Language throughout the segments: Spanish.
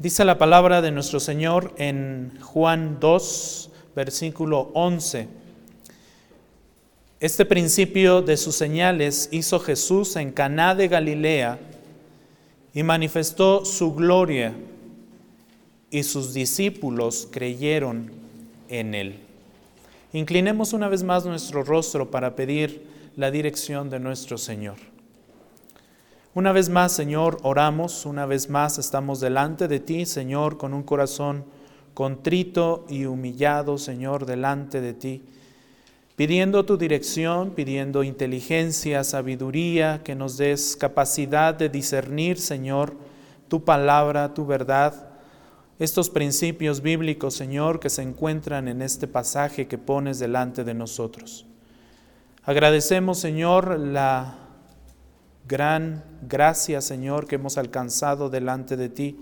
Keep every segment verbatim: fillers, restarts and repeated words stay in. Dice la palabra de nuestro Señor en Juan dos, versículo once. Este principio de sus señales hizo Jesús en Caná de Galilea y manifestó su gloria, y sus discípulos creyeron en él. Inclinemos una vez más nuestro rostro para pedir la dirección de nuestro Señor. Una vez más, Señor, oramos, una vez más estamos delante de ti, Señor, con un corazón contrito y humillado, Señor, delante de ti, pidiendo tu dirección, pidiendo inteligencia, sabiduría, que nos des capacidad de discernir, Señor, tu palabra, tu verdad, estos principios bíblicos, Señor, que se encuentran en este pasaje que pones delante de nosotros. Agradecemos, Señor, la gran gracia, Señor, que hemos alcanzado delante de ti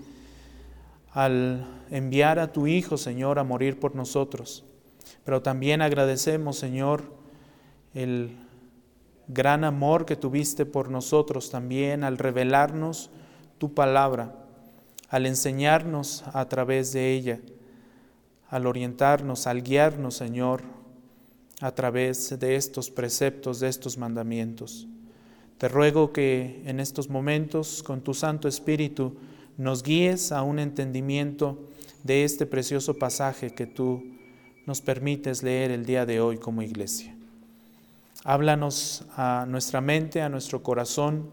al enviar a tu Hijo, Señor, a morir por nosotros. Pero también agradecemos, Señor, el gran amor que tuviste por nosotros también al revelarnos tu palabra, al enseñarnos a través de ella, al orientarnos, al guiarnos, Señor, a través de estos preceptos, de estos mandamientos. Te ruego que en estos momentos, con tu Santo Espíritu, nos guíes a un entendimiento de este precioso pasaje que tú nos permites leer el día de hoy como iglesia. Háblanos a nuestra mente, a nuestro corazón.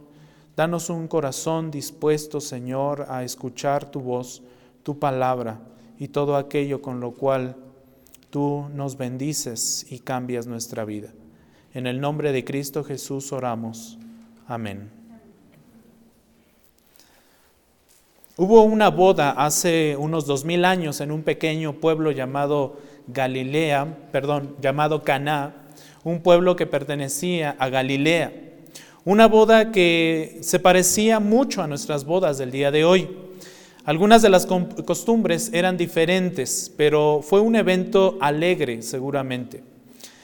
Danos un corazón dispuesto, Señor, a escuchar tu voz, tu palabra y todo aquello con lo cual tú nos bendices y cambias nuestra vida. En el nombre de Cristo Jesús oramos. Amén. Hubo una boda hace unos dos mil años en un pequeño pueblo llamado Galilea, perdón, llamado Caná, un pueblo que pertenecía a Galilea. Una boda que se parecía mucho a nuestras bodas del día de hoy. Algunas de las costumbres eran diferentes, pero fue un evento alegre seguramente.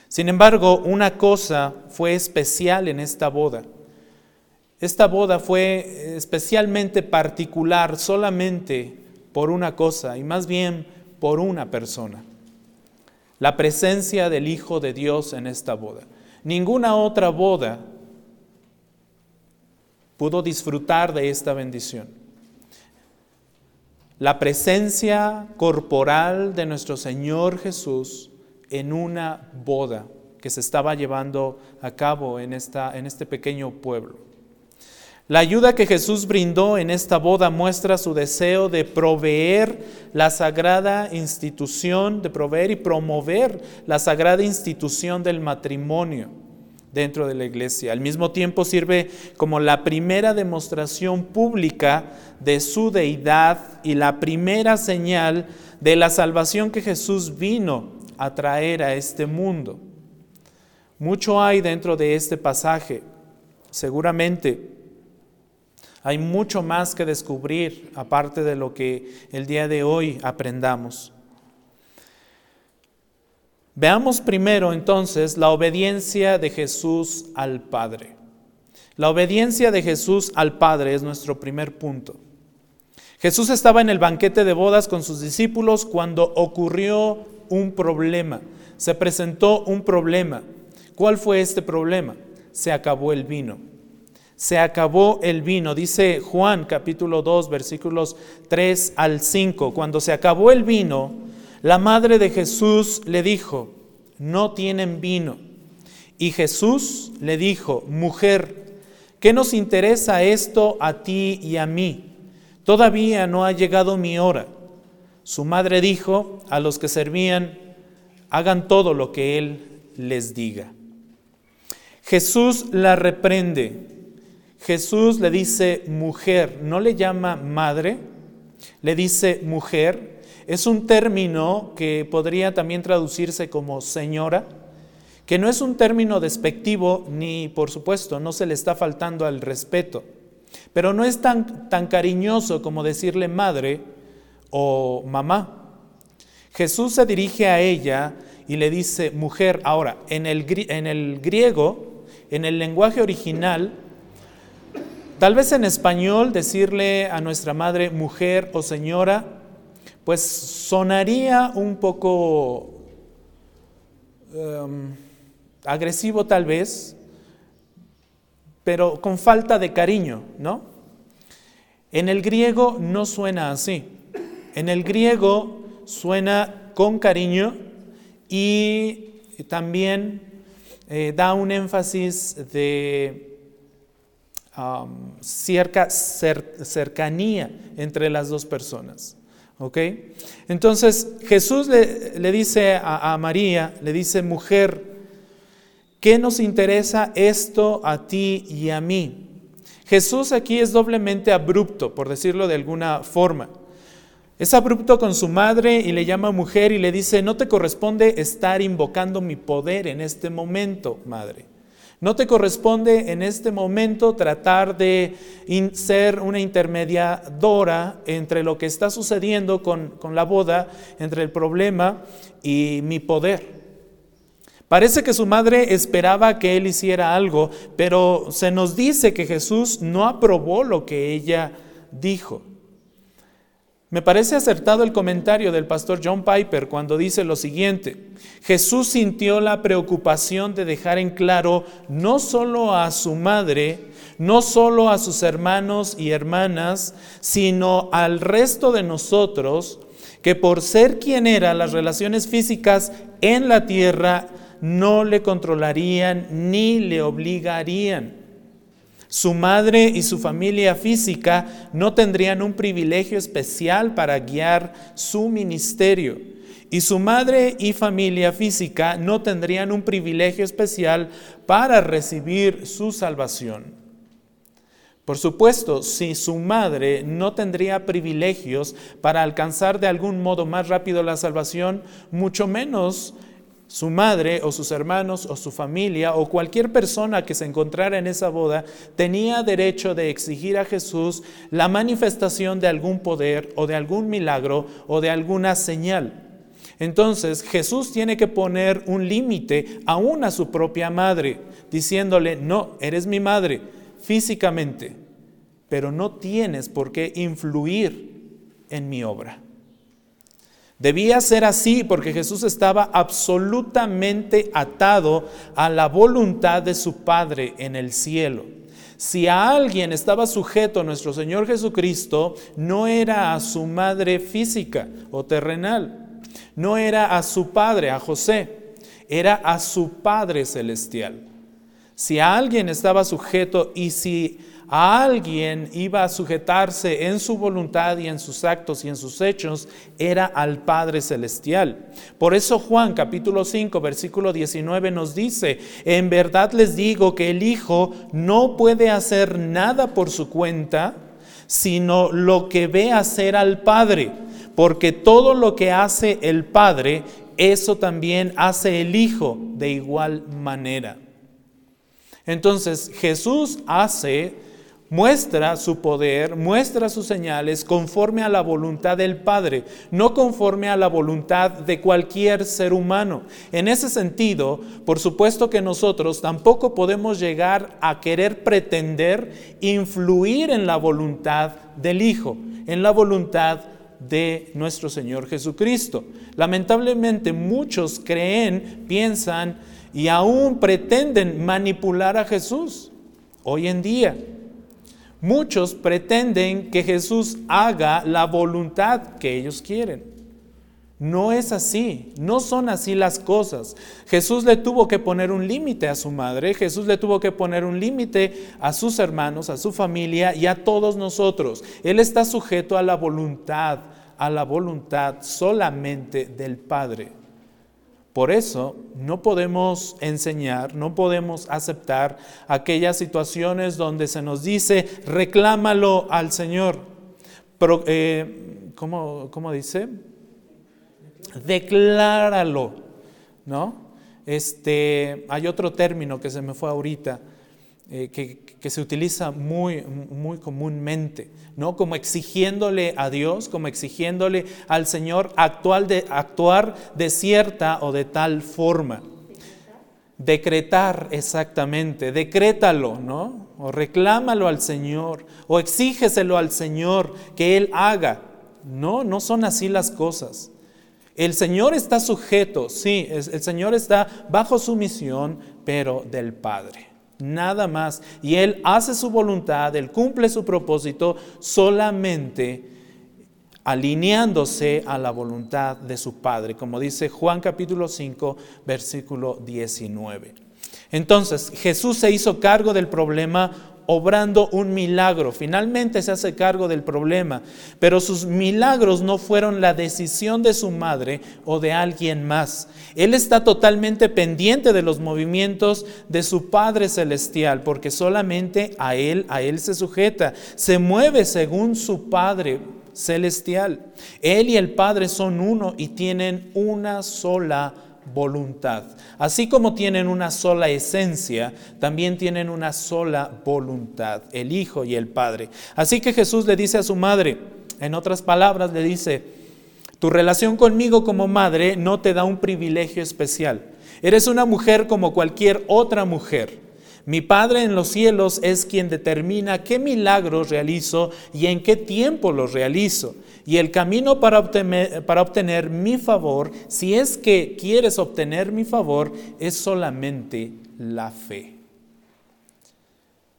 Sin embargo, una cosa fue especial en esta boda. Esta boda fue especialmente particular solamente por una cosa, y más bien por una persona. La presencia del Hijo de Dios en esta boda. Ninguna otra boda pudo disfrutar de esta bendición. La presencia corporal de nuestro Señor Jesús en una boda que se estaba llevando a cabo en, esta, en este pequeño pueblo. La ayuda que Jesús brindó en esta boda muestra su deseo de proveer la sagrada institución, de proveer y promover la sagrada institución del matrimonio dentro de la iglesia. Al mismo tiempo sirve como la primera demostración pública de su deidad y la primera señal de la salvación que Jesús vino a traer a este mundo. Mucho hay dentro de este pasaje, seguramente. Hay mucho más que descubrir, aparte de lo que el día de hoy aprendamos. Veamos primero entonces la obediencia de Jesús al Padre. La obediencia de Jesús al Padre es nuestro primer punto. Jesús estaba en el banquete de bodas con sus discípulos cuando ocurrió un problema. Se presentó un problema. ¿Cuál fue este problema? Se acabó el vino. Se acabó el vino, dice Juan capítulo dos, versículos tres al cinco. Cuando se acabó el vino, la madre de Jesús le dijo, no tienen vino. Y Jesús le dijo, mujer, ¿qué nos interesa esto a ti y a mí? Todavía no ha llegado mi hora. Su madre dijo a los que servían, hagan todo lo que él les diga. Jesús la reprende. Jesús le dice mujer, no le llama madre, le dice mujer. Es un término que podría también traducirse como señora, que no es un término despectivo ni, por supuesto, no se le está faltando al respeto. Pero no es tan, tan cariñoso como decirle madre o mamá. Jesús se dirige a ella y le dice mujer. Ahora, en el, en el griego, en el lenguaje original, Tal vez en español decirle a nuestra madre mujer o señora, pues sonaría un poco um, agresivo tal vez, pero con falta de cariño, ¿no? En el griego no suena así. En el griego suena con cariño y también eh, da un énfasis de um, cerca, cer, cercanía entre las dos personas. ¿Ok? Entonces Jesús le, le dice a, a María, le dice, mujer, ¿qué nos interesa esto a ti y a mí? Jesús aquí es doblemente abrupto, por decirlo de alguna forma. Es abrupto con su madre y le llama mujer y le dice, no te corresponde estar invocando mi poder en este momento, madre. No te corresponde en este momento tratar de in- ser una intermediadora entre lo que está sucediendo con, con la boda, entre el problema y mi poder. Parece que su madre esperaba que él hiciera algo, pero se nos dice que Jesús no aprobó lo que ella dijo. Me parece acertado el comentario del pastor John Piper cuando dice lo siguiente: Jesús sintió la preocupación de dejar en claro no solo a su madre, no solo a sus hermanos y hermanas, sino al resto de nosotros, que por ser quien era, las relaciones físicas en la tierra no le controlarían ni le obligarían. Su madre y su familia física no tendrían un privilegio especial para guiar su ministerio. Y su madre y familia física no tendrían un privilegio especial para recibir su salvación. Por supuesto, si su madre no tendría privilegios para alcanzar de algún modo más rápido la salvación, mucho menos su madre o sus hermanos o su familia o cualquier persona que se encontrara en esa boda tenía derecho de exigir a Jesús la manifestación de algún poder o de algún milagro o de alguna señal. Entonces Jesús tiene que poner un límite aún a su propia madre, diciéndole, no, eres mi madre físicamente, pero no tienes por qué influir en mi obra. Debía ser así porque Jesús estaba absolutamente atado a la voluntad de su Padre en el cielo. Si a alguien estaba sujeto nuestro Señor Jesucristo, no era a su madre física o terrenal, no era a su padre, a José, era a su Padre celestial. Si a alguien estaba sujeto y si a alguien iba a sujetarse en su voluntad y en sus actos y en sus hechos, era al Padre Celestial. Por eso Juan capítulo cinco versículo diecinueve nos dice, en verdad les digo que el Hijo no puede hacer nada por su cuenta, sino lo que ve hacer al Padre, porque todo lo que hace el Padre, eso también hace el Hijo de igual manera. Entonces Jesús hace... muestra su poder, muestra sus señales conforme a la voluntad del Padre, no conforme a la voluntad de cualquier ser humano. En ese sentido, por supuesto que nosotros tampoco podemos llegar a querer pretender influir en la voluntad del Hijo, en la voluntad de nuestro Señor Jesucristo. Lamentablemente muchos creen, piensan y aún pretenden manipular a Jesús hoy en día. Muchos pretenden que Jesús haga la voluntad que ellos quieren. No es así, no son así las cosas. Jesús le tuvo que poner un límite a su madre, Jesús le tuvo que poner un límite a sus hermanos, a su familia y a todos nosotros. Él está sujeto a la voluntad, a la voluntad solamente del Padre. Por eso no podemos enseñar, no podemos aceptar aquellas situaciones donde se nos dice, reclámalo al Señor. Pero, eh, ¿cómo, ¿Cómo dice? Decláralo, ¿no? Este, hay otro término que se me fue ahorita, eh, que, que se utiliza muy, muy comúnmente, ¿no? Como exigiéndole a Dios, como exigiéndole al Señor actuar de, actuar de cierta o de tal forma. decretar exactamente, decrétalo, ¿no? O reclámalo al Señor, o exígeselo al Señor que Él haga. No, no son así las cosas. El Señor está sujeto, sí, el Señor está bajo sumisión, pero del Padre. Nada más. Y Él hace su voluntad, Él cumple su propósito solamente alineándose a la voluntad de su Padre, como dice Juan capítulo cinco, versículo diecinueve. Entonces, Jesús se hizo cargo del problema obrando un milagro. Finalmente se hace cargo del problema, pero sus milagros no fueron la decisión de su madre o de alguien más. Él está totalmente pendiente de los movimientos de su Padre Celestial, porque solamente a Él, a Él se sujeta, se mueve según su Padre Celestial. Él y el Padre son uno y tienen una sola voluntad. Así como tienen una sola esencia, también tienen una sola voluntad, el Hijo y el Padre. Así que Jesús le dice a su madre, en otras palabras le dice, tu relación conmigo como madre no te da un privilegio especial. Eres una mujer como cualquier otra mujer. Mi Padre en los cielos es quien determina qué milagros realizo y en qué tiempo los realizo. Y el camino para obtener, para obtener mi favor, si es que quieres obtener mi favor, es solamente la fe.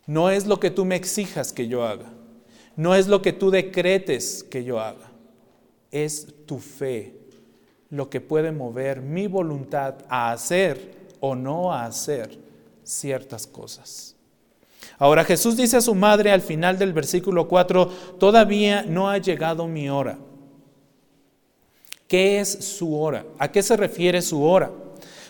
No es lo que tú me exijas que yo haga. No es lo que tú decretes que yo haga. Es tu fe lo que puede mover mi voluntad a hacer o no a hacer ciertas cosas. Ahora Jesús dice a su madre al final del versículo cuatro, todavía no ha llegado mi hora. ¿Qué es su hora? ¿A qué se refiere su hora?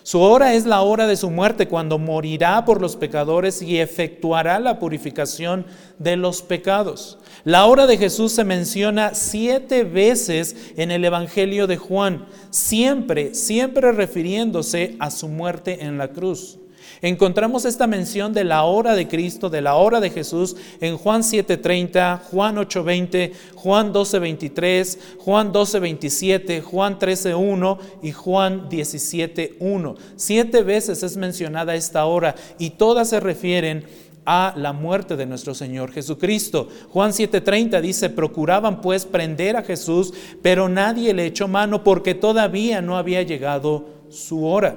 Su hora es la hora de su muerte, cuando morirá por los pecadores y efectuará la purificación de los pecados. La hora de Jesús se menciona siete veces en el Evangelio de Juan, siempre, siempre refiriéndose a su muerte en la cruz. Encontramos esta mención de la hora de Cristo, de la hora de Jesús en Juan siete treinta, Juan ocho veinte, Juan doce veintitrés, Juan doce veintisiete, Juan trece uno y Juan diecisiete uno. Siete veces es mencionada esta hora y todas se refieren a la muerte de nuestro Señor Jesucristo. Juan siete treinta dice, procuraban pues prender a Jesús, pero nadie le echó mano porque todavía no había llegado su hora.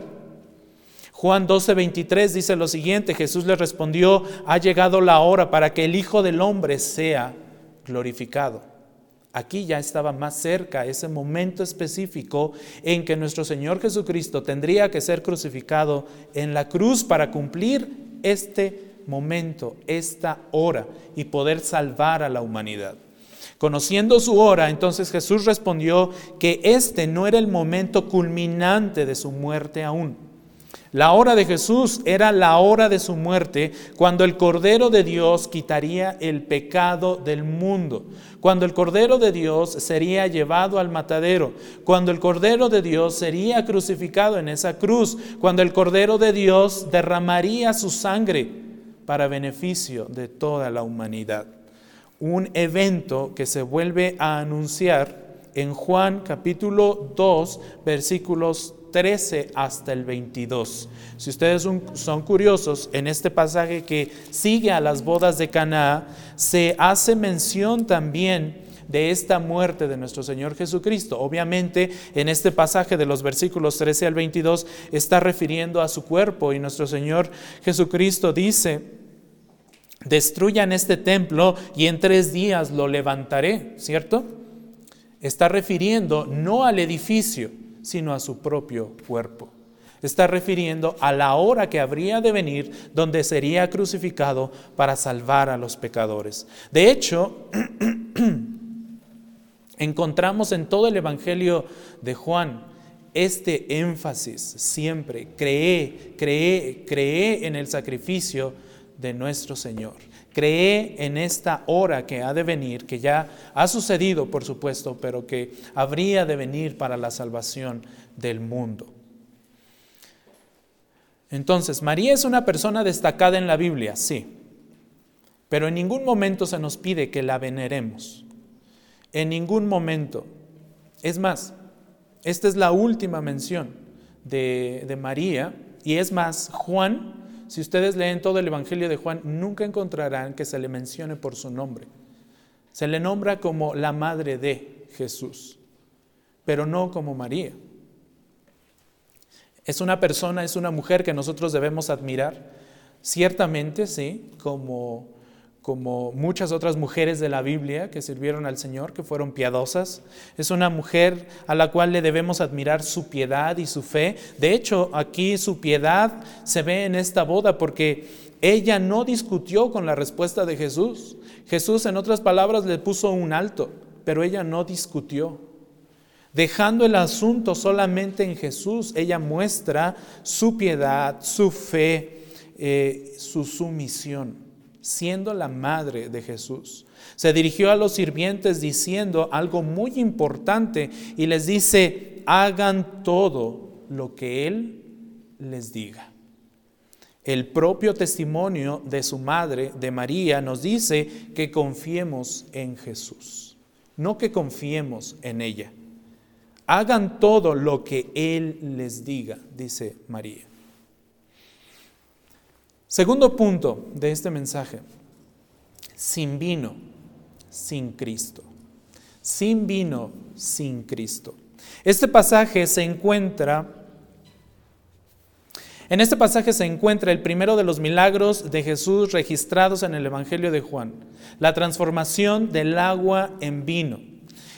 Juan doce veintitrés dice lo siguiente, Jesús le respondió, ha llegado la hora para que el Hijo del Hombre sea glorificado. Aquí ya estaba más cerca ese momento específico en que nuestro Señor Jesucristo tendría que ser crucificado en la cruz para cumplir este momento, esta hora y poder salvar a la humanidad. Conociendo su hora, entonces Jesús respondió que este no era el momento culminante de su muerte aún. La hora de Jesús era la hora de su muerte, cuando el Cordero de Dios quitaría el pecado del mundo, cuando el Cordero de Dios sería llevado al matadero, cuando el Cordero de Dios sería crucificado en esa cruz, cuando el Cordero de Dios derramaría su sangre para beneficio de toda la humanidad. Un evento que se vuelve a anunciar en Juan capítulo dos, versículos trece hasta el veintidós. Si ustedes son curiosos, en este pasaje que sigue a las bodas de Caná, se hace mención también de esta muerte de nuestro Señor Jesucristo. Obviamente, en este pasaje de los versículos trece al veintidós, está refiriendo a su cuerpo y nuestro Señor Jesucristo dice, destruyan este templo y en tres días lo levantaré, ¿cierto? Está refiriendo no al edificio, sino a su propio cuerpo. Está refiriendo a la hora que habría de venir, donde sería crucificado para salvar a los pecadores. De hecho, encontramos en todo el Evangelio de Juan este énfasis siempre. Creé, creé, creé en el sacrificio de nuestro Señor. Cree en esta hora que ha de venir, que ya ha sucedido, por supuesto, pero que habría de venir para la salvación del mundo. Entonces, María es una persona destacada en la Biblia, sí, pero en ningún momento se nos pide que la veneremos. En ningún momento. Es más, esta es la última mención de, de María Y es más, Juan, si ustedes leen todo el Evangelio de Juan, nunca encontrarán que se le mencione por su nombre. Se le nombra como la madre de Jesús, pero no como María. Es una persona, es una mujer que nosotros debemos admirar, ciertamente, sí, como, como muchas otras mujeres de la Biblia que sirvieron al Señor, que fueron piadosas. Es una mujer a la cual le debemos admirar su piedad y su fe. De hecho, aquí su piedad se ve en esta boda porque ella no discutió con la respuesta de Jesús. Jesús, en otras palabras, le puso un alto, pero ella no discutió. Dejando el asunto solamente en Jesús, ella muestra su piedad, su fe, eh, su sumisión, siendo la madre de Jesús. Se dirigió a los sirvientes diciendo algo muy importante y les dice, hagan todo lo que Él les diga. El propio testimonio de su madre, de María, nos dice que confiemos en Jesús, no que confiemos en ella. Hagan todo lo que Él les diga, dice María. Segundo punto de este mensaje. Sin vino, sin Cristo. Sin vino, sin Cristo. Este pasaje se encuentra, en este pasaje se encuentra el primero de los milagros de Jesús registrados en el Evangelio de Juan. La transformación del agua en vino.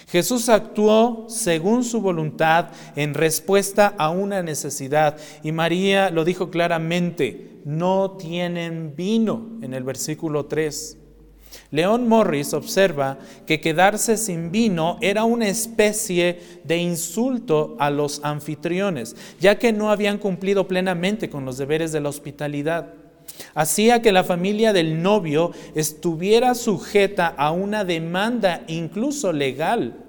Jesús actuó según su voluntad en respuesta a una necesidad. Y María lo dijo claramente, no tienen vino, en el versículo tres. León Morris observa que quedarse sin vino era una especie de insulto a los anfitriones, ya que no habían cumplido plenamente con los deberes de la hospitalidad. Hacía que la familia del novio estuviera sujeta a una demanda incluso legal.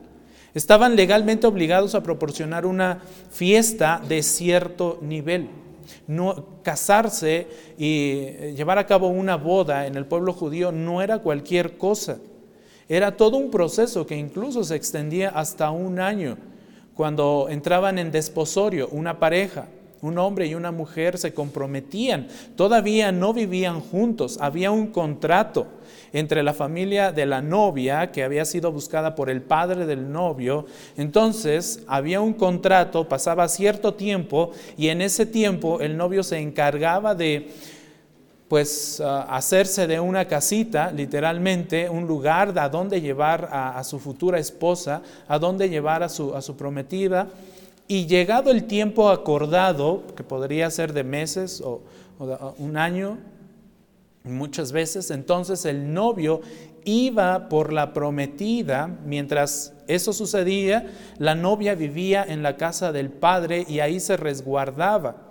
Estaban legalmente obligados a proporcionar una fiesta de cierto nivel. No, casarse y llevar a cabo una boda en el pueblo judío no era cualquier cosa. Era todo un proceso que incluso se extendía hasta un año. Cuando entraban en desposorio una pareja, un hombre y una mujer se comprometían, todavía no vivían juntos, había un contrato entre la familia de la novia que había sido buscada por el padre del novio, entonces había un contrato, pasaba cierto tiempo y en ese tiempo el novio se encargaba de pues hacerse de una casita, literalmente, un lugar a donde llevar a, a su futura esposa, a donde llevar a su, a su prometida. Y llegado el tiempo acordado, que podría ser de meses o, o un año, muchas veces, entonces el novio iba por la prometida. Mientras eso sucedía, la novia vivía en la casa del padre y ahí se resguardaba.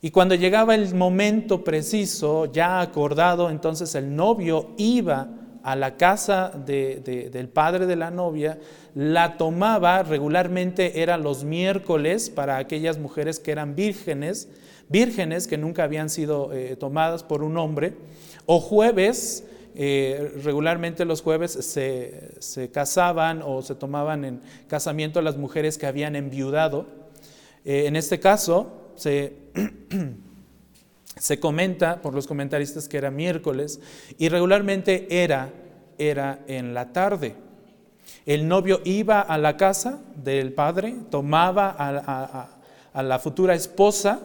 Y cuando llegaba el momento preciso, ya acordado, entonces el novio iba a la casa de, de, del padre de la novia, la tomaba, regularmente era los miércoles para aquellas mujeres que eran vírgenes, vírgenes que nunca habían sido eh, tomadas por un hombre, o jueves, eh, regularmente los jueves se, se casaban o se tomaban en casamiento las mujeres que habían enviudado. Eh, en este caso, se... Se comenta por los comentaristas que era miércoles y regularmente era, era en la tarde. El novio iba a la casa del padre, tomaba a, a, a la futura esposa,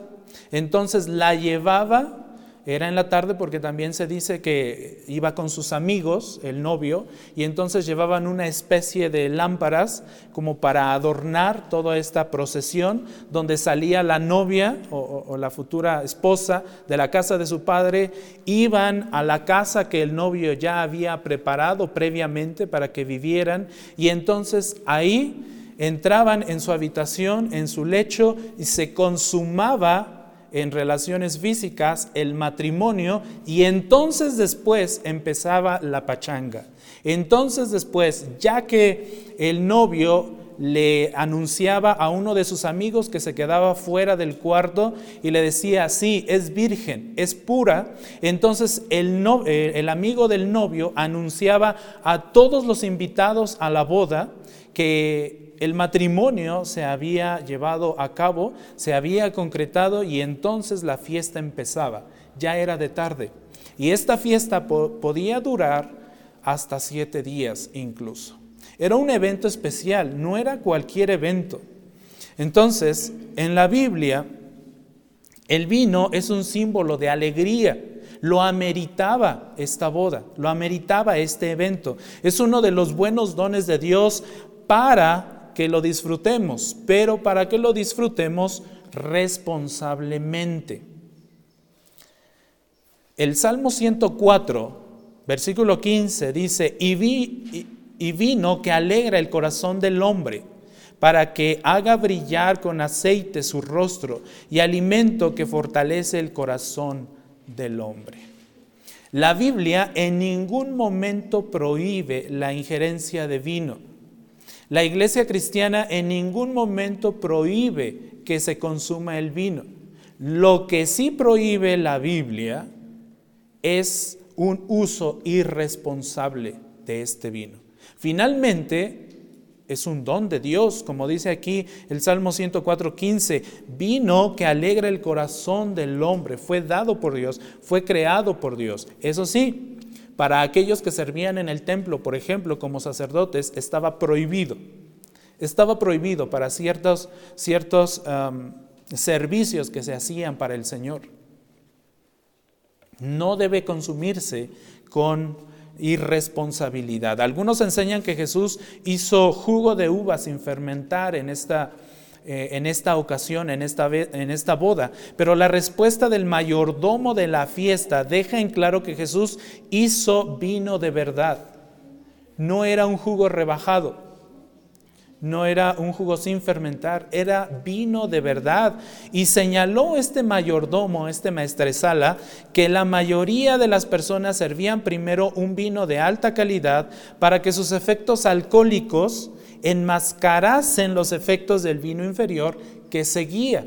entonces la llevaba, era en la tarde porque también se dice que iba con sus amigos, el novio, y entonces llevaban una especie de lámparas como para adornar toda esta procesión donde salía la novia o, o, o la futura esposa de la casa de su padre, iban a la casa que el novio ya había preparado previamente para que vivieran y entonces ahí entraban en su habitación, en su lecho y se consumaba en relaciones físicas, el matrimonio, y entonces después empezaba la pachanga. Entonces después, ya que el novio le anunciaba a uno de sus amigos que se quedaba fuera del cuarto y le decía, sí, es virgen, es pura. Entonces el, no, eh, el amigo del novio anunciaba a todos los invitados a la boda que el matrimonio se había llevado a cabo, se había concretado, y entonces la fiesta empezaba. Ya era de tarde y esta fiesta po- podía durar hasta siete días incluso. Era un evento especial, no era cualquier evento. Entonces, en la Biblia, el vino es un símbolo de alegría. Lo ameritaba esta boda, lo ameritaba este evento. Es uno de los buenos dones de Dios para que lo disfrutemos, pero para que lo disfrutemos responsablemente. El Salmo ciento cuatro, versículo quince dice, y, vi, y, y vino que alegra el corazón del hombre, para que haga brillar con aceite su rostro, y alimento que fortalece el corazón del hombre. La Biblia en ningún momento prohíbe la injerencia de vino. La iglesia cristiana en ningún momento prohíbe que se consuma el vino. Lo que sí prohíbe la Biblia es un uso irresponsable de este vino. Finalmente, es un don de Dios, como dice aquí el Salmo ciento cuatro quince, vino que alegra el corazón del hombre, fue dado por Dios, fue creado por Dios. Eso sí, para aquellos que servían en el templo, por ejemplo, como sacerdotes, estaba prohibido. Estaba prohibido para ciertos, ciertos um, servicios que se hacían para el Señor. No debe consumirse con irresponsabilidad. Algunos enseñan que Jesús hizo jugo de uva sin fermentar en esta, eh, en esta ocasión, en esta, en esta boda, pero la respuesta del mayordomo de la fiesta deja en claro que Jesús hizo vino de verdad. No era un jugo rebajado, no era un jugo sin fermentar, era vino de verdad. Y señaló este mayordomo, este maestresala, que la mayoría de las personas servían primero un vino de alta calidad para que sus efectos alcohólicos enmascarasen los efectos del vino inferior que seguía.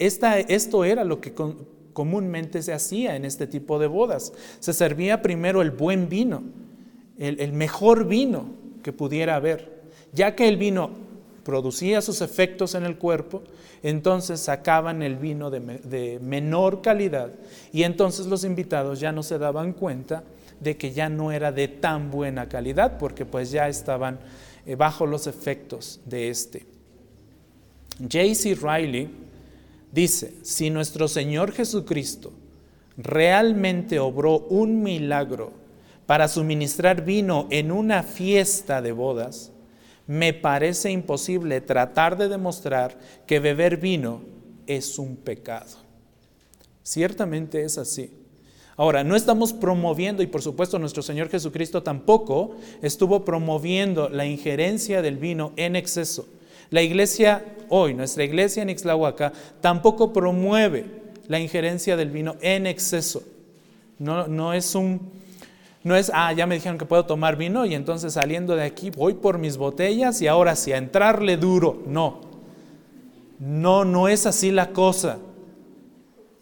Esta, esto era lo que con, comúnmente se hacía en este tipo de bodas. Se servía primero el buen vino, el, el mejor vino que pudiera haber. Ya que el vino producía sus efectos en el cuerpo, entonces sacaban el vino de, me, de menor calidad, y entonces los invitados ya no se daban cuenta de que ya no era de tan buena calidad, porque pues ya estaban eh, bajo los efectos de este. J C Riley dice, si nuestro Señor Jesucristo realmente obró un milagro para suministrar vino en una fiesta de bodas, me parece imposible tratar de demostrar que beber vino es un pecado. Ciertamente es así. Ahora, no estamos promoviendo, y por supuesto nuestro Señor Jesucristo tampoco estuvo promoviendo la injerencia del vino en exceso. La iglesia hoy, nuestra iglesia en Ixtlahuaca, tampoco promueve la injerencia del vino en exceso. No, no es un... No es, ah, ya me dijeron que puedo tomar vino y entonces saliendo de aquí voy por mis botellas y ahora sí, a entrarle duro. No, no, no es así la cosa.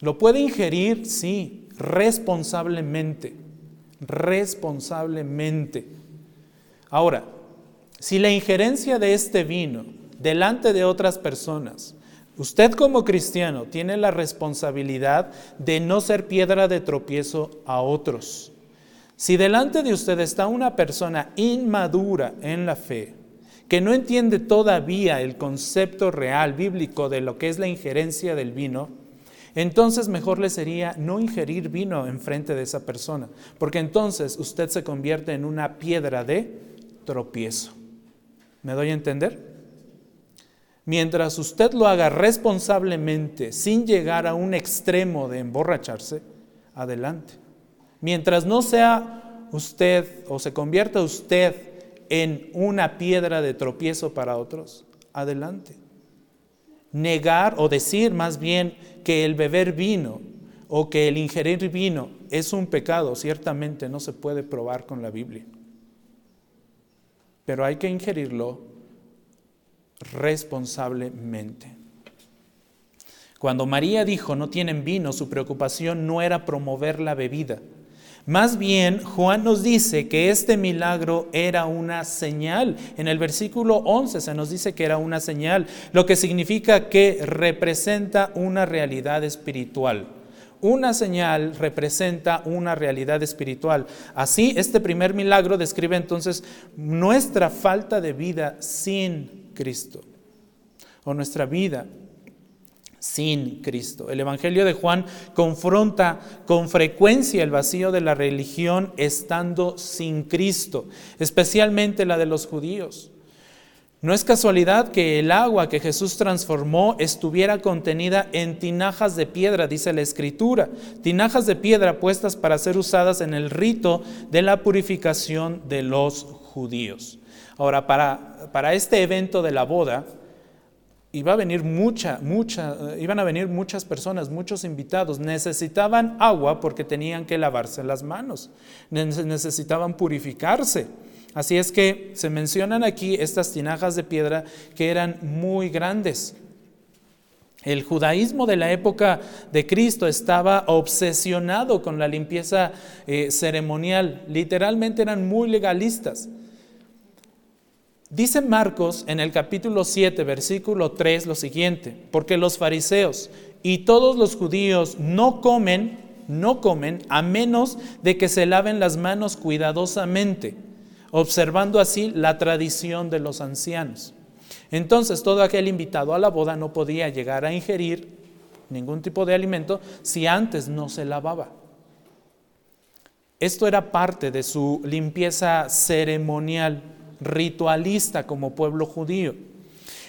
Lo puede ingerir, sí, responsablemente, responsablemente. Ahora, si la injerencia de este vino delante de otras personas, usted como cristiano tiene la responsabilidad de no ser piedra de tropiezo a otros. Si delante de usted está una persona inmadura en la fe, que no entiende todavía el concepto real bíblico de lo que es la injerencia del vino, entonces mejor le sería no ingerir vino enfrente de esa persona, porque entonces usted se convierte en una piedra de tropiezo. ¿Me doy a entender? Mientras usted lo haga responsablemente, sin llegar a un extremo de emborracharse, adelante. Mientras no sea usted o se convierta usted en una piedra de tropiezo para otros, adelante. Negar o decir más bien que el beber vino o que el ingerir vino es un pecado, ciertamente no se puede probar con la Biblia. Pero hay que ingerirlo responsablemente. Cuando María dijo no tienen vino, su preocupación no era promover la bebida. Más bien, Juan nos dice que este milagro era una señal. En el versículo once se nos dice que era una señal, lo que significa que representa una realidad espiritual. Una señal representa una realidad espiritual. Así, este primer milagro describe entonces nuestra falta de vida sin Cristo, o nuestra vida sin Cristo. El Evangelio de Juan confronta con frecuencia el vacío de la religión estando sin Cristo, especialmente la de los judíos. No es casualidad que el agua que Jesús transformó estuviera contenida en tinajas de piedra, dice la Escritura, tinajas de piedra puestas para ser usadas en el rito de la purificación de los judíos. Ahora, para, para este evento de la boda, Iba a venir mucha, mucha, iban a venir muchas personas, muchos invitados. Necesitaban agua porque tenían que lavarse las manos. Necesitaban purificarse. Así es que se mencionan aquí estas tinajas de piedra que eran muy grandes. El judaísmo de la época de Cristo estaba obsesionado con la limpieza eh, ceremonial. Literalmente eran muy legalistas. Dice Marcos en el capítulo siete, versículo tres, lo siguiente: porque los fariseos y todos los judíos no comen, no comen, a menos de que se laven las manos cuidadosamente, observando así la tradición de los ancianos. Entonces, todo aquel invitado a la boda no podía llegar a ingerir ningún tipo de alimento si antes no se lavaba. Esto era parte de su limpieza ceremonial, ritualista como pueblo judío.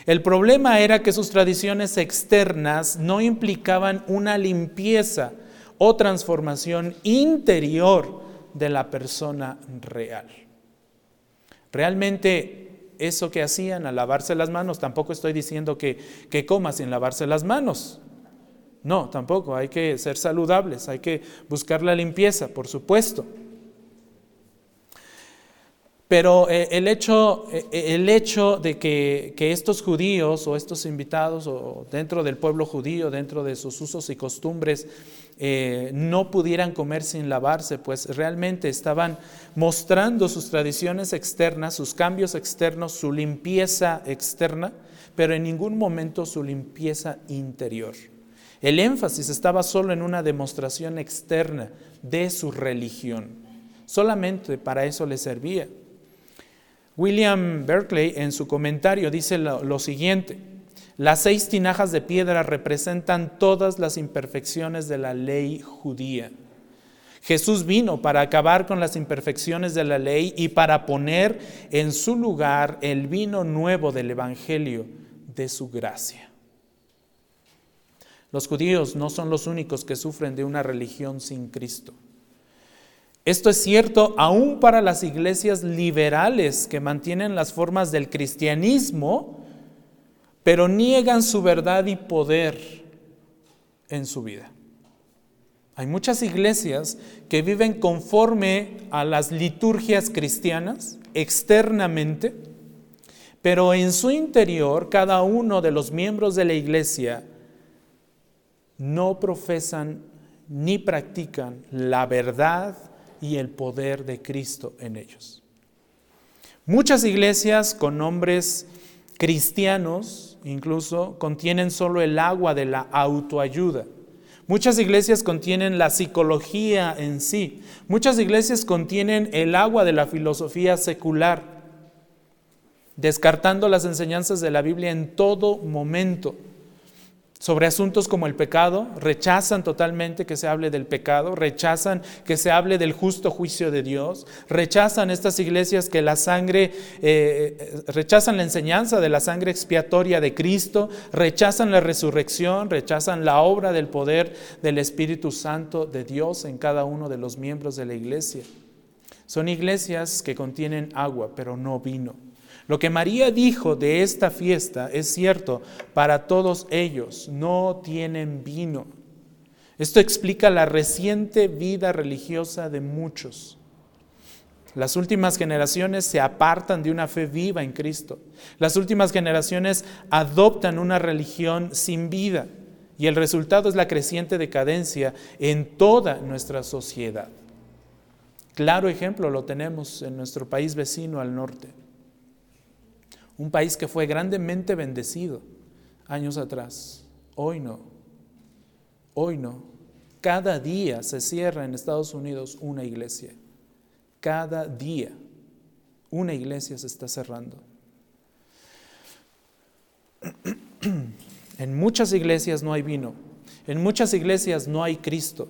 El problema era que sus tradiciones externas no implicaban una limpieza o transformación interior de la persona real. Realmente eso que hacían al lavarse las manos, tampoco estoy diciendo que, que coma sin lavarse las manos. No, tampoco, hay que ser saludables, hay que buscar la limpieza, por supuesto. Pero el hecho, el hecho de que, que estos judíos o estos invitados o dentro del pueblo judío, dentro de sus usos y costumbres, eh, no pudieran comer sin lavarse, pues realmente estaban mostrando sus tradiciones externas, sus cambios externos, su limpieza externa, pero en ningún momento su limpieza interior. El énfasis estaba solo en una demostración externa de su religión. Solamente para eso les servía. William Berkeley en su comentario dice lo, lo siguiente: las seis tinajas de piedra representan todas las imperfecciones de la ley judía. Jesús vino para acabar con las imperfecciones de la ley y para poner en su lugar el vino nuevo del Evangelio de su gracia. Los judíos no son los únicos que sufren de una religión sin Cristo. Esto es cierto aún para las iglesias liberales que mantienen las formas del cristianismo, pero niegan su verdad y poder en su vida. Hay muchas iglesias que viven conforme a las liturgias cristianas externamente, pero en su interior cada uno de los miembros de la iglesia no profesan ni practican la verdad y el poder de Cristo en ellos. Muchas iglesias con nombres cristianos, incluso, contienen solo el agua de la autoayuda. Muchas iglesias contienen la psicología en sí. Muchas iglesias contienen el agua de la filosofía secular, descartando las enseñanzas de la Biblia en todo momento. Sobre asuntos como el pecado, rechazan totalmente que se hable del pecado, rechazan que se hable del justo juicio de Dios, rechazan estas iglesias que la sangre, eh, rechazan la enseñanza de la sangre expiatoria de Cristo, rechazan la resurrección, rechazan la obra del poder del Espíritu Santo de Dios en cada uno de los miembros de la iglesia. Son iglesias que contienen agua, pero no vino. Lo que María dijo de esta fiesta es cierto para todos ellos: no tienen vino. Esto explica la reciente vida religiosa de muchos. Las últimas generaciones se apartan de una fe viva en Cristo. Las últimas generaciones adoptan una religión sin vida. Y el resultado es la creciente decadencia en toda nuestra sociedad. Claro ejemplo lo tenemos en nuestro país vecino al norte. Un país que fue grandemente bendecido años atrás. Hoy no. Hoy no. Cada día se cierra en Estados Unidos una iglesia. Cada día una iglesia se está cerrando. En muchas iglesias no hay vino. En muchas iglesias no hay Cristo.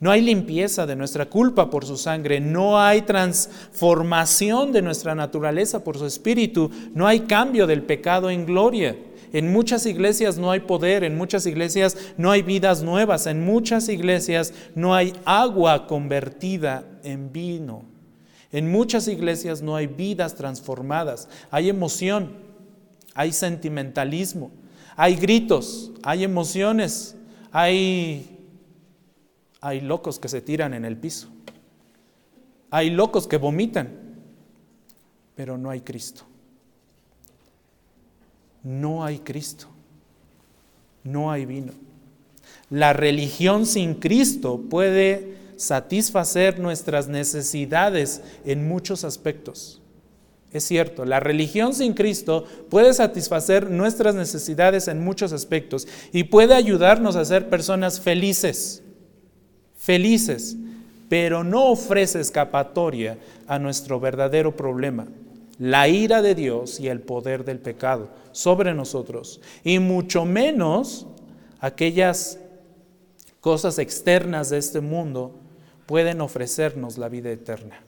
No hay limpieza de nuestra culpa por su sangre. No hay transformación de nuestra naturaleza por su espíritu. No hay cambio del pecado en gloria. En muchas iglesias no hay poder, en muchas iglesias no hay vidas nuevas, en muchas iglesias no hay agua convertida en vino. En muchas iglesias no hay vidas transformadas, hay emoción, hay sentimentalismo, hay gritos, hay emociones, hay, hay locos que se tiran en el piso, hay locos que vomitan, pero no hay Cristo. No hay Cristo, no hay vino. La religión sin Cristo puede satisfacer nuestras necesidades en muchos aspectos. Es cierto, la religión sin Cristo puede satisfacer nuestras necesidades en muchos aspectos y puede ayudarnos a ser personas felices, felices, pero no ofrece escapatoria a nuestro verdadero problema. La ira de Dios y el poder del pecado sobre nosotros, y mucho menos aquellas cosas externas de este mundo pueden ofrecernos la vida eterna.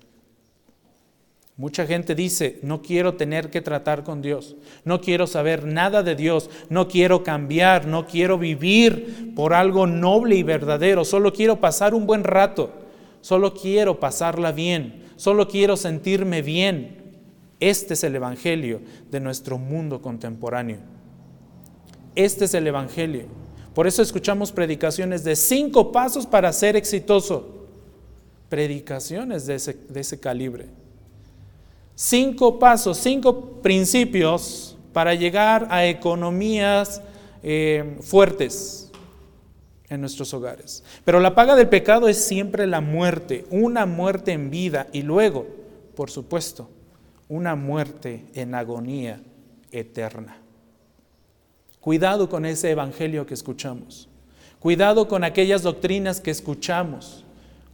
Mucha gente dice, no quiero tener que tratar con Dios, no quiero saber nada de Dios, no quiero cambiar, no quiero vivir por algo noble y verdadero, solo quiero pasar un buen rato, solo quiero pasarla bien, solo quiero sentirme bien. Este es el evangelio de nuestro mundo contemporáneo. Este es el evangelio. Por eso escuchamos predicaciones de cinco pasos para ser exitoso. Predicaciones de ese, de ese calibre. Cinco pasos, cinco principios para llegar a economías eh, fuertes en nuestros hogares. Pero la paga del pecado es siempre la muerte, una muerte en vida y luego, por supuesto, una muerte en agonía eterna. Cuidado con ese evangelio que escuchamos. Cuidado con aquellas doctrinas que escuchamos.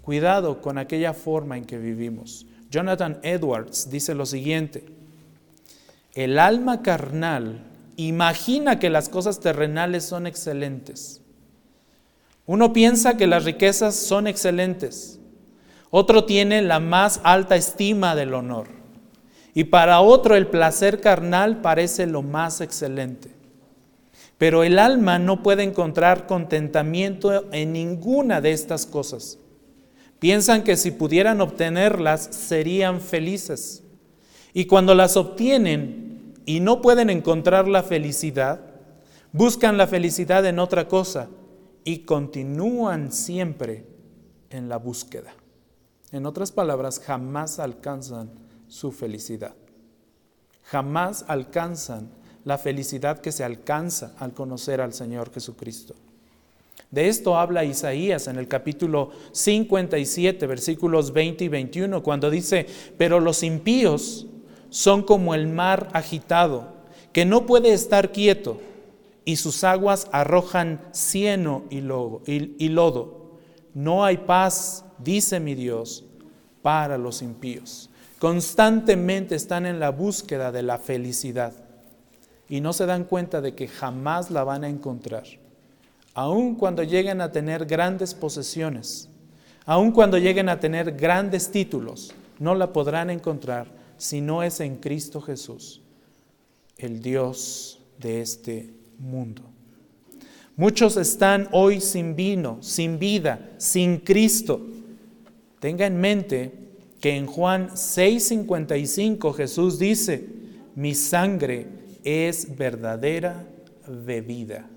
Cuidado con aquella forma en que vivimos. Jonathan Edwards dice lo siguiente: el alma carnal imagina que las cosas terrenales son excelentes. Uno piensa que las riquezas son excelentes. Otro tiene la más alta estima del honor. Y para otro el placer carnal parece lo más excelente. Pero el alma no puede encontrar contentamiento en ninguna de estas cosas. Piensan que si pudieran obtenerlas serían felices. Y cuando las obtienen y no pueden encontrar la felicidad, buscan la felicidad en otra cosa y continúan siempre en la búsqueda. En otras palabras, jamás alcanzan su felicidad. Jamás alcanzan la felicidad que se alcanza al conocer al Señor Jesucristo. De esto habla Isaías en el capítulo cincuenta y siete, versículos veinte y veintiuno, cuando dice: pero los impíos son como el mar agitado, que no puede estar quieto, y sus aguas arrojan cieno y lodo. No hay paz, dice mi Dios, para los impíos. Constantemente están en la búsqueda de la felicidad y no se dan cuenta de que jamás la van a encontrar. Aun cuando lleguen a tener grandes posesiones, aun cuando lleguen a tener grandes títulos, no la podrán encontrar si no es en Cristo Jesús, el Dios de este mundo. Muchos están hoy sin vino, sin vida, sin Cristo. Tenga en mente que en Juan seis cincuenta y cinco Jesús dice: mi sangre es verdadera bebida.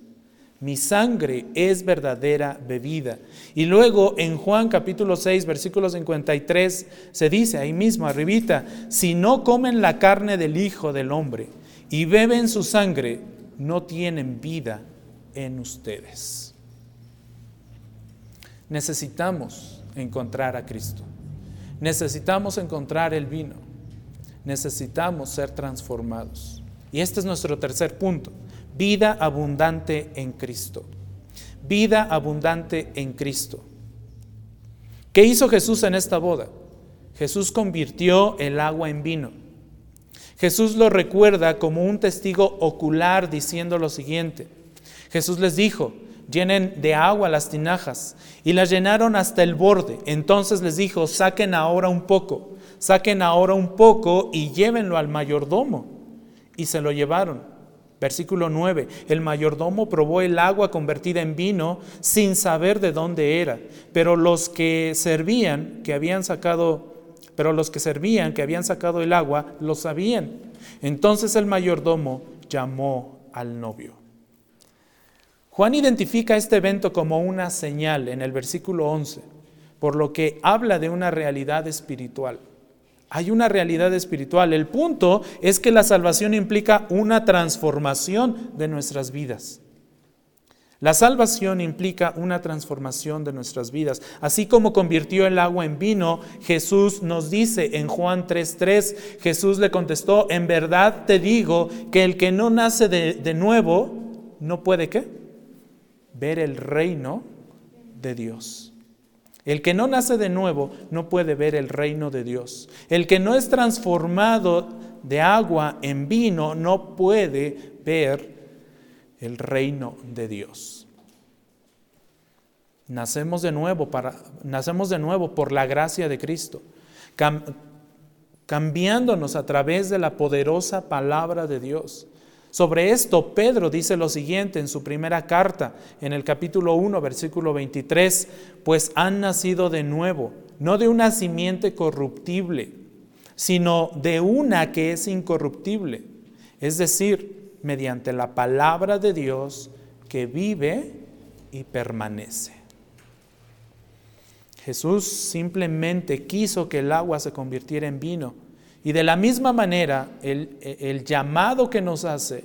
Mi sangre es verdadera bebida. Y luego en Juan capítulo seis, versículo cincuenta y tres, se dice ahí mismo, arribita, si no comen la carne del Hijo del Hombre y beben su sangre, no tienen vida en ustedes. Necesitamos encontrar a Cristo. Necesitamos encontrar el vino. Necesitamos ser transformados. Y este es nuestro tercer punto. Vida abundante en Cristo. Vida abundante en Cristo. ¿Qué hizo Jesús en esta boda? Jesús convirtió el agua en vino. Jesús lo recuerda como un testigo ocular diciendo lo siguiente. Jesús les dijo, llenen de agua las tinajas, y las llenaron hasta el borde. Entonces les dijo, saquen ahora un poco, saquen ahora un poco y llévenlo al mayordomo. Y se lo llevaron. Versículo nueve, el mayordomo probó el agua convertida en vino sin saber de dónde era, pero los que servían, que habían sacado, pero los que servían, que habían sacado el agua, lo sabían. Entonces el mayordomo llamó al novio. Juan identifica este evento como una señal en el versículo once, por lo que habla de una realidad espiritual. Hay una realidad espiritual. El punto es que la salvación implica una transformación de nuestras vidas. La salvación implica una transformación de nuestras vidas. Así como convirtió el agua en vino, Jesús nos dice en Juan tres tres, Jesús le contestó, en verdad te digo que el que no nace de, de nuevo, no puede, ¿qué? Ver el reino de Dios. El que no nace de nuevo no puede ver el reino de Dios. El que no es transformado de agua en vino no puede ver el reino de Dios. Nacemos de nuevo, para, nacemos de nuevo por la gracia de Cristo, cam, cambiándonos a través de la poderosa palabra de Dios. Sobre esto, Pedro dice lo siguiente en su primera carta, en el capítulo uno, versículo veintitrés, pues han nacido de nuevo, no de una simiente corruptible, sino de una que es incorruptible, es decir, mediante la palabra de Dios que vive y permanece. Jesús simplemente quiso que el agua se convirtiera en vino. Y de la misma manera, el, el llamado que nos hace,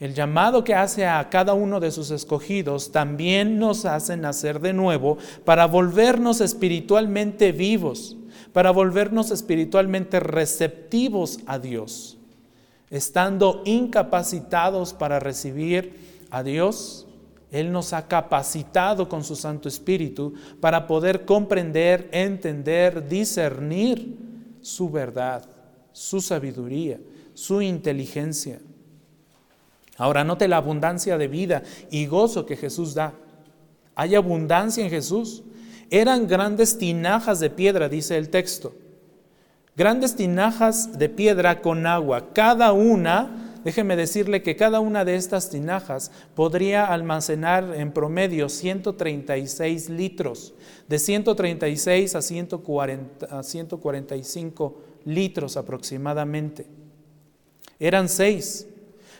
el llamado que hace a cada uno de sus escogidos, también nos hace nacer de nuevo para volvernos espiritualmente vivos, para volvernos espiritualmente receptivos a Dios, estando incapacitados para recibir a Dios. Él nos ha capacitado con su Santo Espíritu para poder comprender, entender, discernir su verdad, su sabiduría, su inteligencia. Ahora note la abundancia de vida y gozo que Jesús da. Hay abundancia en Jesús. Eran grandes tinajas de piedra, dice el texto. Grandes tinajas de piedra con agua. Cada una, déjeme decirle que cada una de estas tinajas podría almacenar en promedio ciento treinta y seis litros, de ciento treinta y seis a ciento cuarenta, a ciento cuarenta y cinco litros aproximadamente. Eran seis.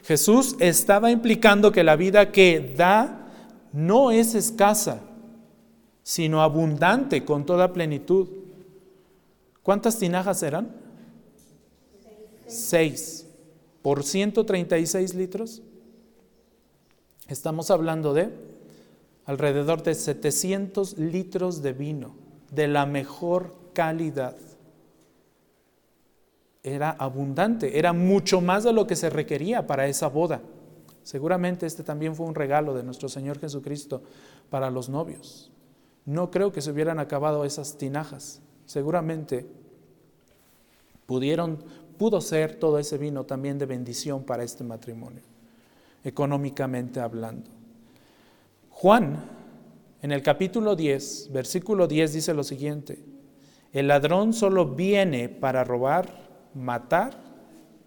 Jesús estaba implicando que la vida que da no es escasa, sino abundante con toda plenitud. ¿Cuántas tinajas eran? Seis. Por ciento treinta y seis litros, estamos hablando de alrededor de setecientos litros de vino, de la mejor calidad. Era abundante, era mucho más de lo que se requería para esa boda. Seguramente este también fue un regalo de nuestro Señor Jesucristo para los novios. No creo que se hubieran acabado esas tinajas. Seguramente pudieron pudo ser todo ese vino también de bendición para este matrimonio, económicamente hablando. Juan, en el capítulo diez, versículo diez, dice lo siguiente: el ladrón solo viene para robar, matar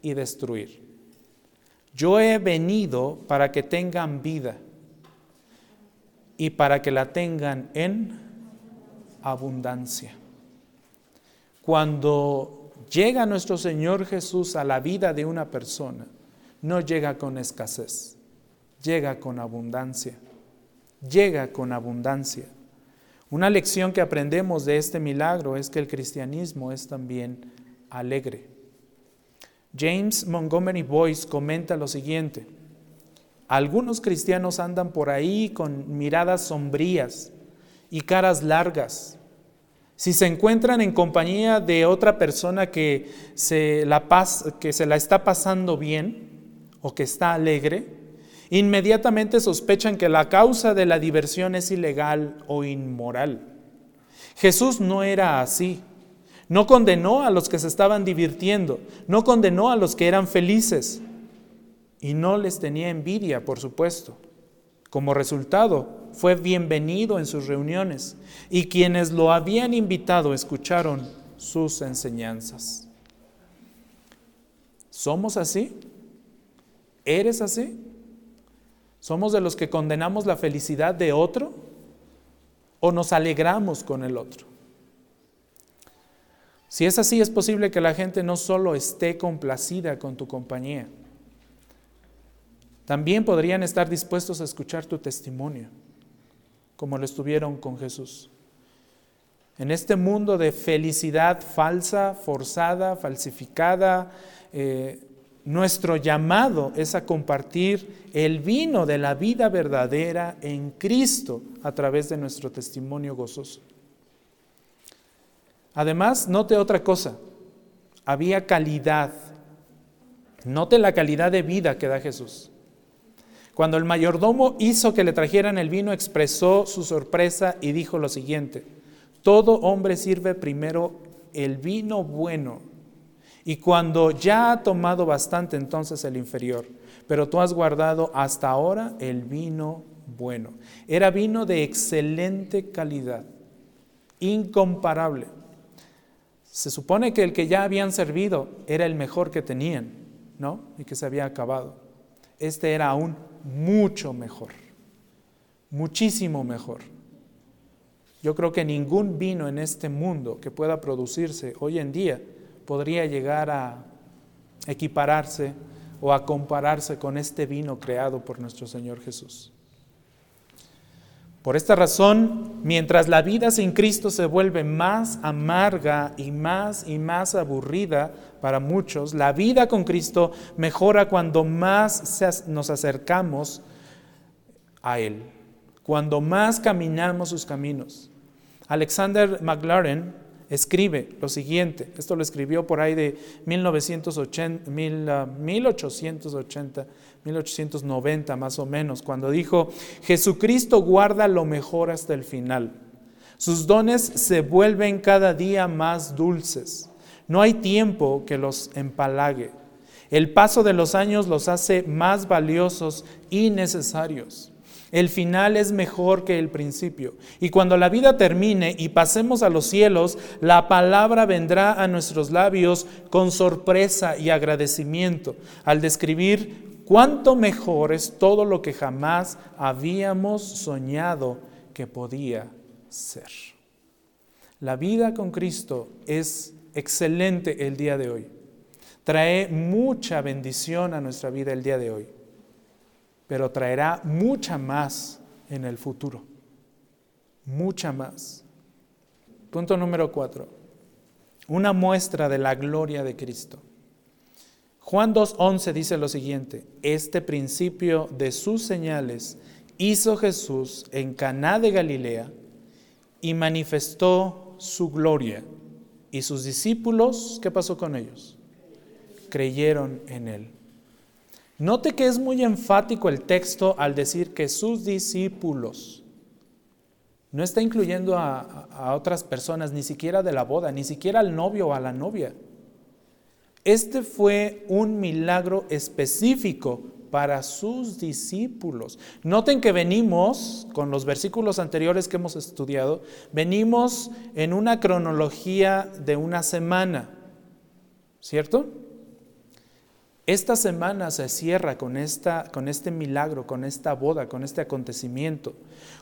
y destruir. Yo he venido para que tengan vida y para que la tengan en abundancia. Cuando llega nuestro Señor Jesús a la vida de una persona, no llega con escasez, llega con abundancia. Llega con abundancia. Una lección que aprendemos de este milagro es que el cristianismo es también alegre. James Montgomery Boice comenta lo siguiente: algunos cristianos andan por ahí con miradas sombrías y caras largas. Si se encuentran en compañía de otra persona que se la pas- que se la está pasando bien o que está alegre, inmediatamente sospechan que la causa de la diversión es ilegal o inmoral. Jesús no era así. No condenó a los que se estaban divirtiendo, no condenó a los que eran felices y no les tenía envidia, por supuesto. Como resultado, fue bienvenido en sus reuniones y quienes lo habían invitado escucharon sus enseñanzas. ¿Somos así? ¿Eres así? ¿Somos de los que condenamos la felicidad de otro o nos alegramos con el otro? Si es así, es posible que la gente no solo esté complacida con tu compañía, también podrían estar dispuestos a escuchar tu testimonio, como lo estuvieron con Jesús. En este mundo de felicidad falsa, forzada, falsificada, eh, nuestro llamado es a compartir el vino de la vida verdadera en Cristo a través de nuestro testimonio gozoso. Además, note otra cosa: había calidad. Note la calidad de vida que da Jesús. Cuando el mayordomo hizo que le trajeran el vino, expresó su sorpresa y dijo lo siguiente: todo hombre sirve primero el vino bueno, y cuando ya ha tomado bastante, entonces el inferior. Pero tú has guardado hasta ahora el vino bueno. Era vino de excelente calidad, incomparable. Se supone que el que ya habían servido era el mejor que tenían, ¿no? Y que se había acabado. Este era aún mucho mejor, muchísimo mejor. Yo creo que ningún vino en este mundo que pueda producirse hoy en día podría llegar a equipararse o a compararse con este vino creado por nuestro Señor Jesús. Por esta razón, mientras la vida sin Cristo se vuelve más amarga y más y más aburrida para muchos, la vida con Cristo mejora cuando más nos acercamos a Él, cuando más caminamos sus caminos. Alexander McLaren escribe lo siguiente, esto lo escribió por ahí de mil ochocientos ochenta, mil ochocientos noventa más o menos, cuando dijo: Jesucristo guarda lo mejor hasta el final. Sus dones se vuelven cada día más dulces. No hay tiempo que los empalague. El paso de los años los hace más valiosos y necesarios. El final es mejor que el principio. Y cuando la vida termine y pasemos a los cielos, la palabra vendrá a nuestros labios con sorpresa y agradecimiento, al describir cuánto mejor es todo lo que jamás habíamos soñado que podía ser. La vida con Cristo es excelente el día de hoy. Trae mucha bendición a nuestra vida el día de hoy, pero traerá mucha más en el futuro. Mucha más. Punto número cuatro. Una muestra de la gloria de Cristo. Juan dos once dice lo siguiente: este principio de sus señales hizo Jesús en Caná de Galilea y manifestó su gloria. Y sus discípulos, ¿qué pasó con ellos? Creyeron en él. Note que es muy enfático el texto al decir que sus discípulos. No está incluyendo a, a otras personas, ni siquiera de la boda, ni siquiera al novio o a la novia. Este fue un milagro específico para sus discípulos. Noten que venimos, con los versículos anteriores que hemos estudiado, venimos en una cronología de una semana, ¿cierto? Esta semana se cierra con, esta, con este milagro, con esta boda, con este acontecimiento.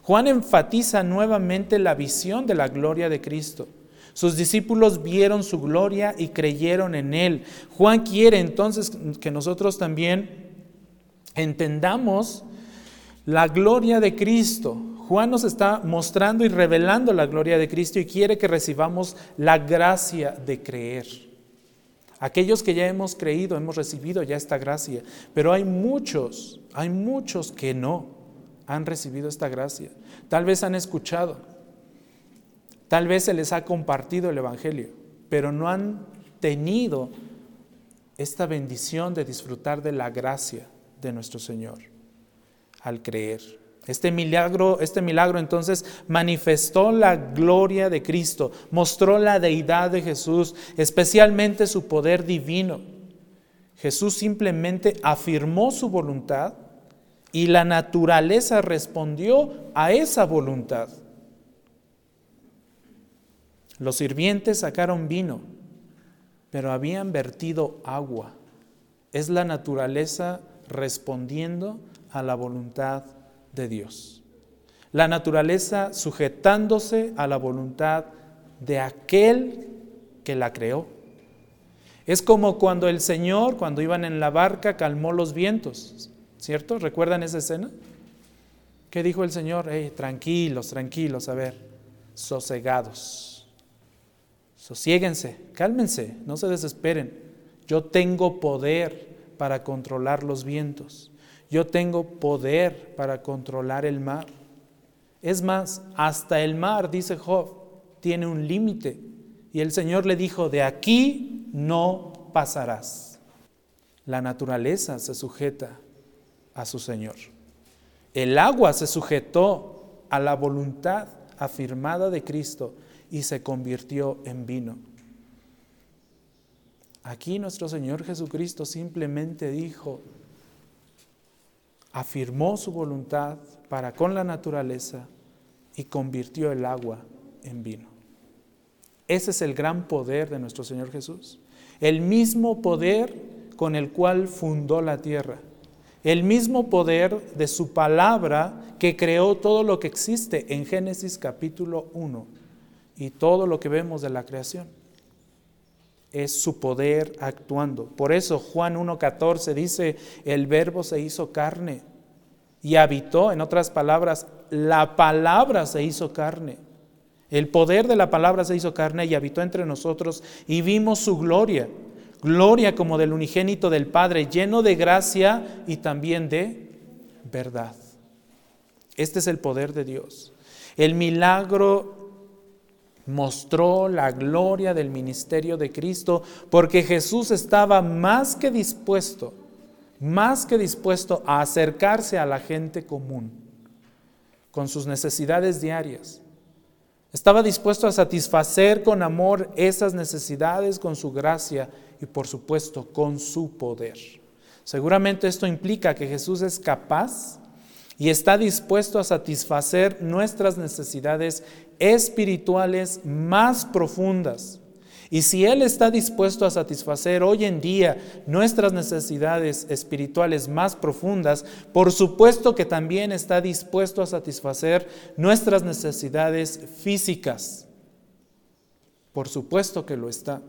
Juan enfatiza nuevamente la visión de la gloria de Cristo. Sus discípulos vieron su gloria y creyeron en él. Juan quiere entonces que nosotros también entendamos La gloria de Cristo. Juan nos está mostrando y revelando la gloria de Cristo y quiere que recibamos la gracia de creer. Aquellos que ya hemos creído, hemos recibido ya esta gracia, pero hay muchos, hay muchos que no han recibido esta gracia. Tal vez han escuchado, tal vez se les ha compartido el evangelio, pero no han tenido esta bendición de disfrutar de la gracia de nuestro Señor al creer. Este milagro, este milagro entonces manifestó la gloria de Cristo, mostró la deidad de Jesús, especialmente su poder divino. Jesús simplemente afirmó su voluntad y la naturaleza respondió a esa voluntad. Los sirvientes sacaron vino, pero habían vertido agua. Es la naturaleza respondiendo a la voluntad de Dios. La naturaleza sujetándose a la voluntad de aquel que la creó. Es como cuando el Señor, cuando iban en la barca, calmó los vientos, ¿cierto? ¿Recuerdan esa escena? ¿Qué dijo el Señor? Hey, tranquilos, tranquilos, a ver, sosegados. Sosiéguense, cálmense, no se desesperen. Yo tengo poder para controlar los vientos. Yo tengo poder para controlar el mar. Es más, hasta el mar, dice Job, tiene un límite. Y el Señor le dijo, de aquí no pasarás. La naturaleza se sujeta a su Señor. El agua se sujetó a la voluntad afirmada de Cristo y se convirtió en vino. Aquí nuestro Señor Jesucristo simplemente dijo, afirmó su voluntad para con la naturaleza y convirtió el agua en vino. Ese es el gran poder de nuestro Señor Jesús. El mismo poder con el cual fundó la tierra. El mismo poder de su palabra que creó todo lo que existe en Génesis capítulo uno y todo lo que vemos de la creación. Es su poder actuando. Por eso Juan uno catorce dice, el verbo se hizo carne y habitó, en otras palabras, la palabra se hizo carne. El poder de la palabra se hizo carne y habitó entre nosotros y vimos su gloria. Gloria como del unigénito del Padre, lleno de gracia y también de verdad. Este es el poder de Dios. El milagro mostró la gloria del ministerio de Cristo porque Jesús estaba más que dispuesto, más que dispuesto a acercarse a la gente común con sus necesidades diarias. Estaba dispuesto a satisfacer con amor esas necesidades con su gracia y por supuesto con su poder. Seguramente esto implica que Jesús es capaz y está dispuesto a satisfacer nuestras necesidades espirituales más profundas. Y si Él está dispuesto a satisfacer hoy en día nuestras necesidades espirituales más profundas, por supuesto que también está dispuesto a satisfacer nuestras necesidades físicas. Por supuesto que lo está.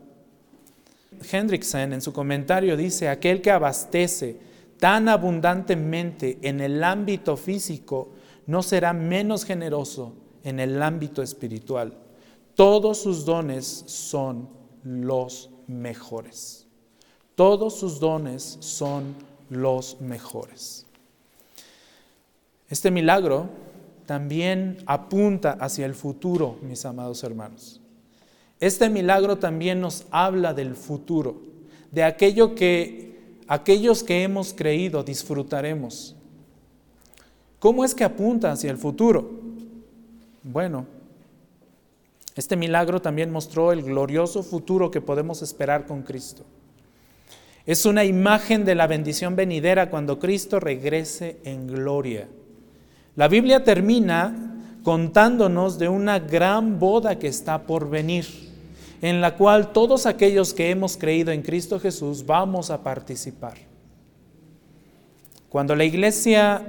Hendrickson en su comentario dice, aquel que abastece tan abundantemente en el ámbito físico, no será menos generoso en el ámbito espiritual. Todos sus dones son los mejores. Todos sus dones son los mejores. Este milagro también apunta hacia el futuro, mis amados hermanos. Este milagro también nos habla del futuro, de aquello que aquellos que hemos creído disfrutaremos. ¿Cómo es que apunta hacia el futuro? Bueno, este milagro también mostró el glorioso futuro que podemos esperar con Cristo. Es una imagen de la bendición venidera cuando Cristo regrese en gloria. La Biblia termina contándonos de una gran boda que está por venir, en la cual todos aquellos que hemos creído en Cristo Jesús vamos a participar. Cuando la iglesia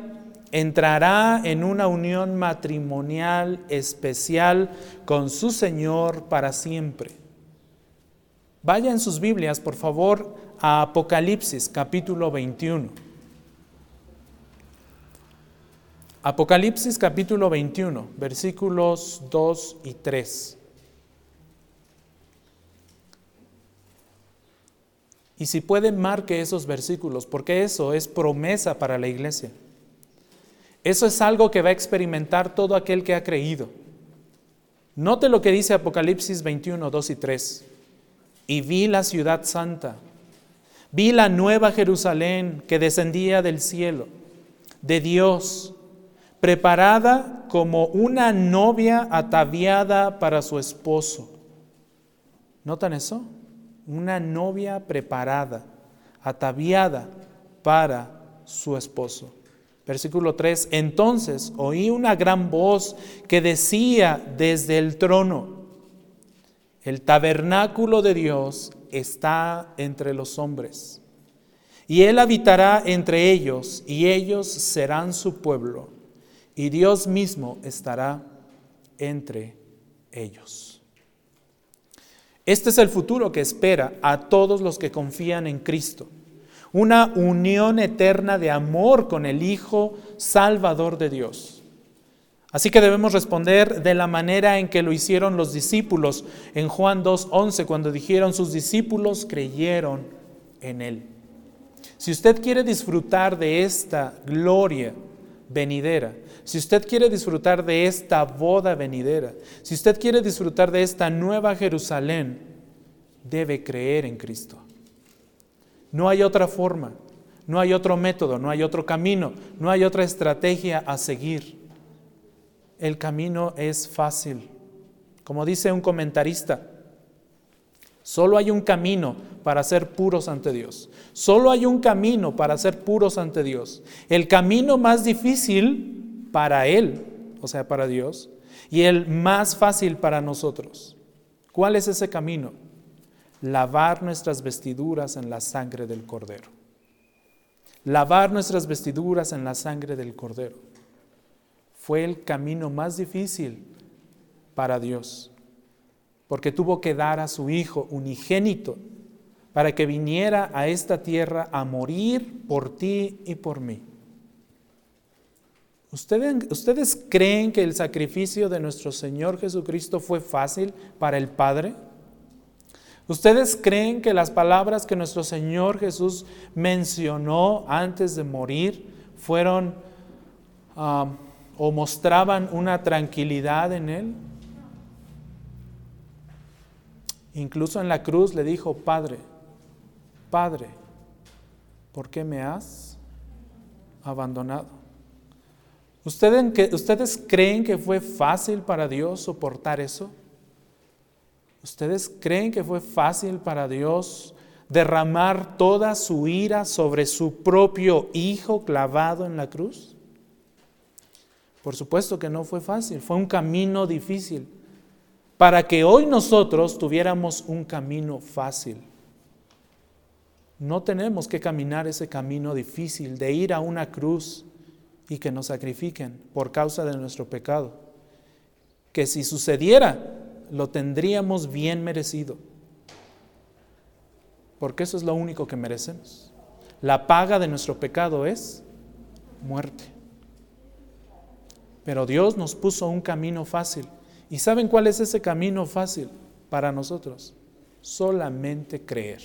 entrará en una unión matrimonial especial con su Señor para siempre. Vayan sus Biblias, por favor, a Apocalipsis capítulo veintiuno. Apocalipsis capítulo veintiuno, versículos dos y tres. Y si pueden, marque esos versículos, porque eso es promesa para la iglesia. Eso es algo que va a experimentar todo aquel que ha creído. Note lo que dice Apocalipsis veintiuno, dos y tres. Y vi la ciudad santa, vi la nueva Jerusalén que descendía del cielo, de Dios, preparada como una novia ataviada para su esposo. ¿Notan eso? Una novia preparada, ataviada para su esposo. Versículo tres, entonces oí una gran voz que decía desde el trono, el tabernáculo de Dios está entre los hombres, y Él habitará entre ellos, y ellos serán su pueblo, y Dios mismo estará entre ellos. Este es el futuro que espera a todos los que confían en Cristo. Una unión eterna de amor con el Hijo Salvador de Dios. Así que debemos responder de la manera en que lo hicieron los discípulos en Juan dos once, cuando dijeron sus discípulos creyeron en Él. Si usted quiere disfrutar de esta gloria venidera, si usted quiere disfrutar de esta boda venidera, si usted quiere disfrutar de esta nueva Jerusalén, debe creer en Cristo. No hay otra forma, no hay otro método, no hay otro camino, no hay otra estrategia a seguir. El camino es fácil. Como dice un comentarista, solo hay un camino para ser puros ante Dios. Solo hay un camino para ser puros ante Dios. El camino más difícil para Él, o sea, para Dios, y el más fácil para nosotros. ¿Cuál es ese camino? Lavar nuestras vestiduras en la sangre del Cordero. Lavar nuestras vestiduras en la sangre del Cordero. Fue el camino más difícil para Dios, porque tuvo que dar a su Hijo unigénito para que viniera a esta tierra a morir por ti y por mí. ¿Ustedes, ¿Ustedes creen que el sacrificio de nuestro Señor Jesucristo fue fácil para el Padre? ¿Ustedes creen que las palabras que nuestro Señor Jesús mencionó antes de morir fueron uh, o mostraban una tranquilidad en Él? Incluso en la cruz le dijo, Padre, Padre, ¿por qué me has abandonado? ¿Ustedes creen que fue fácil para Dios soportar eso? ¿Ustedes creen que fue fácil para Dios derramar toda su ira sobre su propio Hijo clavado en la cruz? Por supuesto que no fue fácil, fue un camino difícil. Para que hoy nosotros tuviéramos un camino fácil. No tenemos que caminar ese camino difícil de ir a una cruz y que nos sacrifiquen por causa de nuestro pecado, que si sucediera, lo tendríamos bien merecido, porque eso es lo único que merecemos. La paga de nuestro pecado es muerte. Pero Dios nos puso un camino fácil. ¿Y saben cuál es ese camino fácil para nosotros? Solamente creer.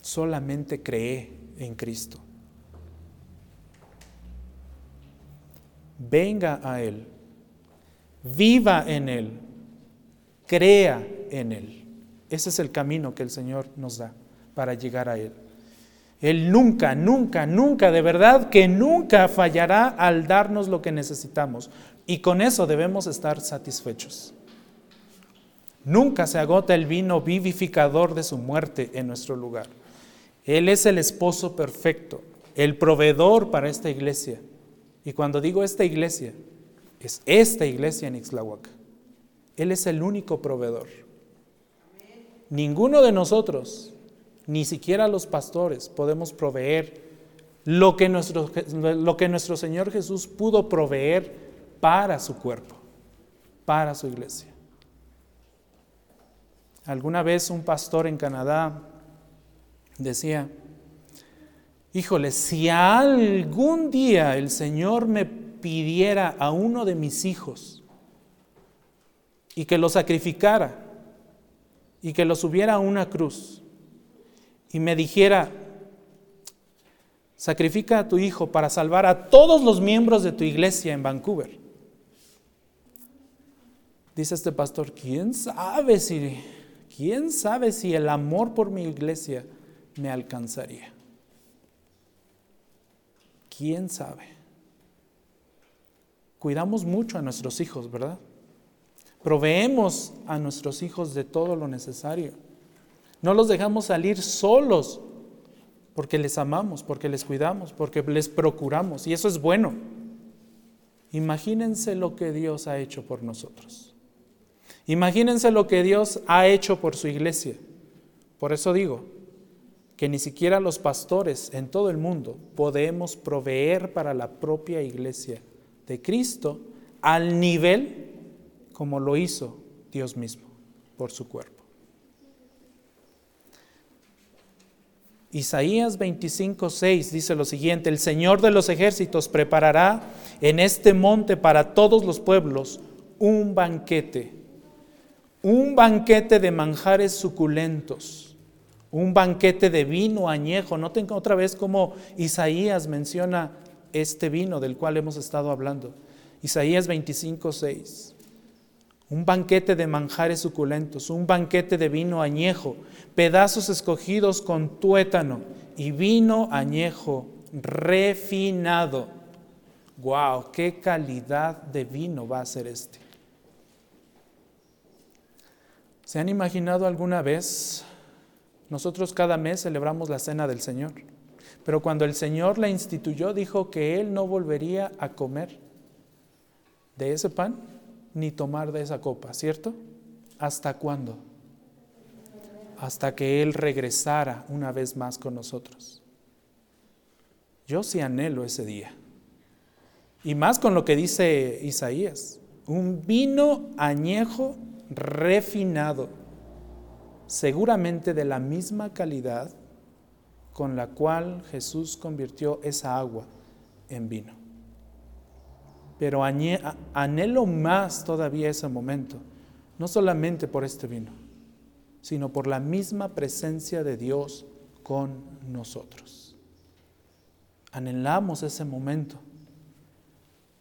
Solamente cree en Cristo. Venga a Él, viva en Él, crea en Él. Ese es el camino que el Señor nos da para llegar a Él. Él nunca, nunca, nunca, de verdad que nunca fallará al darnos lo que necesitamos. Y con eso debemos estar satisfechos. Nunca se agota el vino vivificador de su muerte en nuestro lugar. Él es el esposo perfecto, el proveedor para esta iglesia. Y cuando digo esta iglesia, es esta iglesia en Ixtlahuaca. Él es el único proveedor. Ninguno de nosotros, ni siquiera los pastores, podemos proveer lo que nuestro, lo que nuestro Señor Jesús pudo proveer para su cuerpo, para su iglesia. Alguna vez un pastor en Canadá decía, Híjole, si algún día el Señor me pidiera a uno de mis hijos y que lo sacrificara y que lo subiera a una cruz y me dijera, sacrifica a tu hijo para salvar a todos los miembros de tu iglesia en Vancouver. Dice este pastor, ¿quién sabe si, quién sabe si el amor por mi iglesia me alcanzaría? ¿Quién sabe? Cuidamos mucho a nuestros hijos, ¿verdad? Proveemos a nuestros hijos de todo lo necesario. No los dejamos salir solos porque les amamos, porque les cuidamos, porque les procuramos, y eso es bueno. Imagínense lo que Dios ha hecho por nosotros. Imagínense lo que Dios ha hecho por su iglesia. Por eso digo que ni siquiera los pastores en todo el mundo podemos proveer para la propia iglesia de Cristo al nivel como lo hizo Dios mismo por su cuerpo. Isaías veinticinco seis dice lo siguiente: el Señor de los ejércitos preparará en este monte para todos los pueblos un banquete, un banquete de manjares suculentos, un banquete de vino añejo. Noten otra vez cómo Isaías menciona este vino del cual hemos estado hablando. Isaías veinticinco seis. Un banquete de manjares suculentos, un banquete de vino añejo, pedazos escogidos con tuétano y vino añejo refinado. ¡Wow! ¡Qué calidad de vino va a ser este! ¿Se han imaginado alguna vez? Nosotros cada mes celebramos la cena del Señor, pero cuando el Señor la instituyó, dijo que Él no volvería a comer de ese pan, ni tomar de esa copa, ¿cierto? ¿Hasta cuándo? Hasta que Él regresara una vez más con nosotros. Yo sí anhelo ese día, y más con lo que dice Isaías, un vino añejo refinado, seguramente de la misma calidad con la cual Jesús convirtió esa agua en vino. Pero añe, anhelo más todavía ese momento, no solamente por este vino, sino por la misma presencia de Dios con nosotros. Anhelamos ese momento.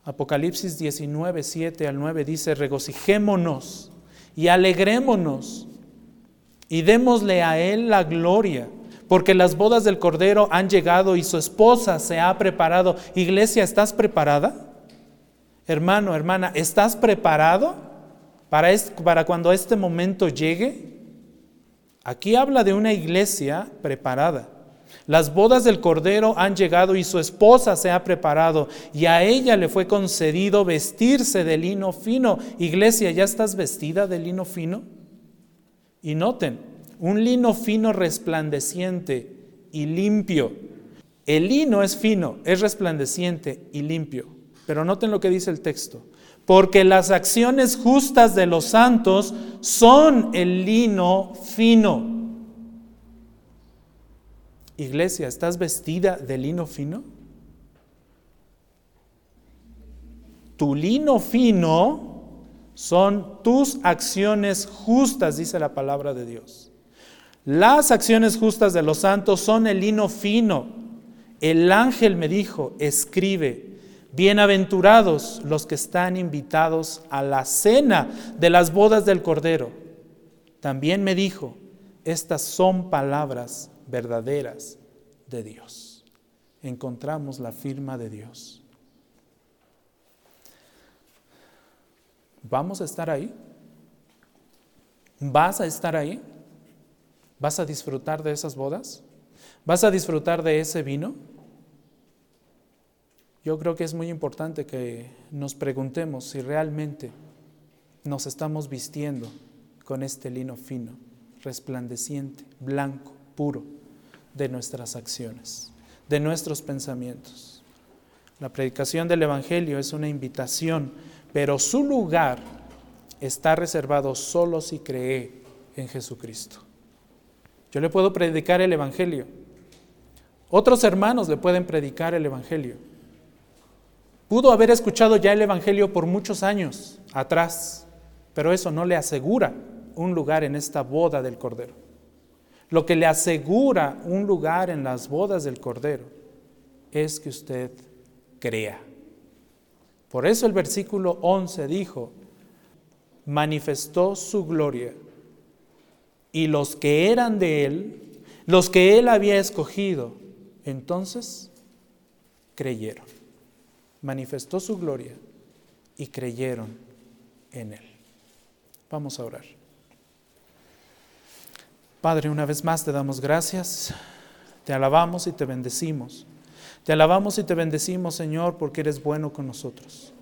Apocalipsis diecinueve, siete al nueve dice: regocijémonos y alegrémonos y démosle a Él la gloria, porque las bodas del Cordero han llegado y su esposa se ha preparado. Iglesia, ¿estás preparada? Hermano, hermana, ¿estás preparado para, es, para cuando este momento llegue? Aquí habla de una iglesia preparada. Las bodas del Cordero han llegado y su esposa se ha preparado, y a ella le fue concedido vestirse de lino fino. Iglesia, ¿ya estás vestida de lino fino? Y noten, un lino fino, resplandeciente y limpio. El lino es fino, es resplandeciente y limpio. Pero noten lo que dice el texto: porque las acciones justas de los santos son el lino fino. Iglesia, ¿estás vestida de lino fino? Tu lino fino son tus acciones justas, dice la palabra de Dios. Las acciones justas de los santos son el lino fino. El ángel me dijo, escribe: bienaventurados los que están invitados a la cena de las bodas del Cordero. También me dijo, estas son palabras verdaderas de Dios. Encontramos la firma de Dios. ¿Vamos a estar ahí? ¿Vas a estar ahí? ¿Vas a disfrutar de esas bodas? ¿Vas a disfrutar de ese vino? Yo creo que es muy importante que nos preguntemos si realmente nos estamos vistiendo con este lino fino, resplandeciente, blanco, puro, de nuestras acciones, de nuestros pensamientos. La predicación del Evangelio es una invitación, pero su lugar está reservado solo si cree en Jesucristo. Yo le puedo predicar el Evangelio Otros hermanos le pueden predicar el evangelio. Pudo haber escuchado ya el evangelio por muchos años atrás, pero eso no le asegura un lugar en esta boda del Cordero. Lo que le asegura un lugar en las bodas del Cordero es que usted crea. Por eso el versículo once dijo: manifestó su gloria y los que eran de él, los que él había escogido, entonces creyeron. Manifestó su gloria y creyeron en él. Vamos a orar. Padre, una vez más te damos gracias, te alabamos y te bendecimos. Te alabamos y te bendecimos, Señor, porque eres bueno con nosotros.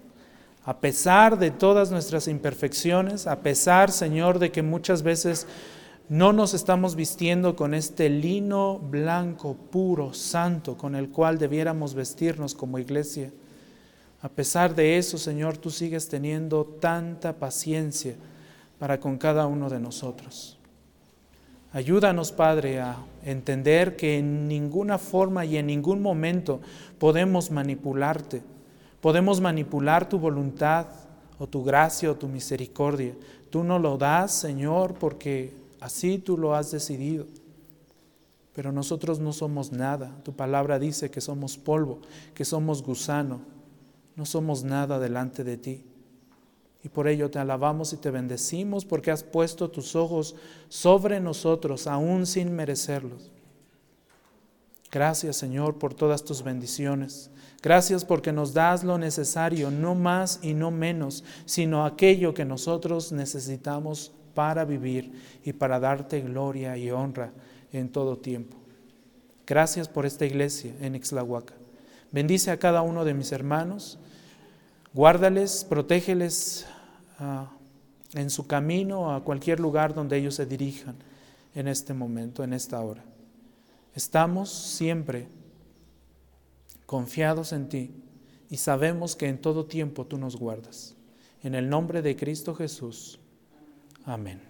A pesar de todas nuestras imperfecciones, a pesar, Señor, de que muchas veces no nos estamos vistiendo con este lino blanco, puro, santo, con el cual debiéramos vestirnos como iglesia. A pesar de eso, Señor, tú sigues teniendo tanta paciencia para con cada uno de nosotros. Ayúdanos, Padre, a entender que en ninguna forma y en ningún momento podemos manipularte. Podemos manipular tu voluntad o tu gracia o tu misericordia. Tú no lo das, Señor, porque así tú lo has decidido. Pero nosotros no somos nada. Tu palabra dice que somos polvo, que somos gusano. No somos nada delante de ti. Y por ello te alabamos y te bendecimos porque has puesto tus ojos sobre nosotros, aún sin merecerlos. Gracias, Señor, por todas tus bendiciones. Gracias porque nos das lo necesario, no más y no menos, sino aquello que nosotros necesitamos para vivir y para darte gloria y honra en todo tiempo. Gracias por esta iglesia en Ixtlahuaca. Bendice a cada uno de mis hermanos. Guárdales, protégeles uh, en su camino a cualquier lugar donde ellos se dirijan en este momento, en esta hora. Estamos siempre confiados en ti y sabemos que en todo tiempo tú nos guardas. En el nombre de Cristo Jesús. Amén.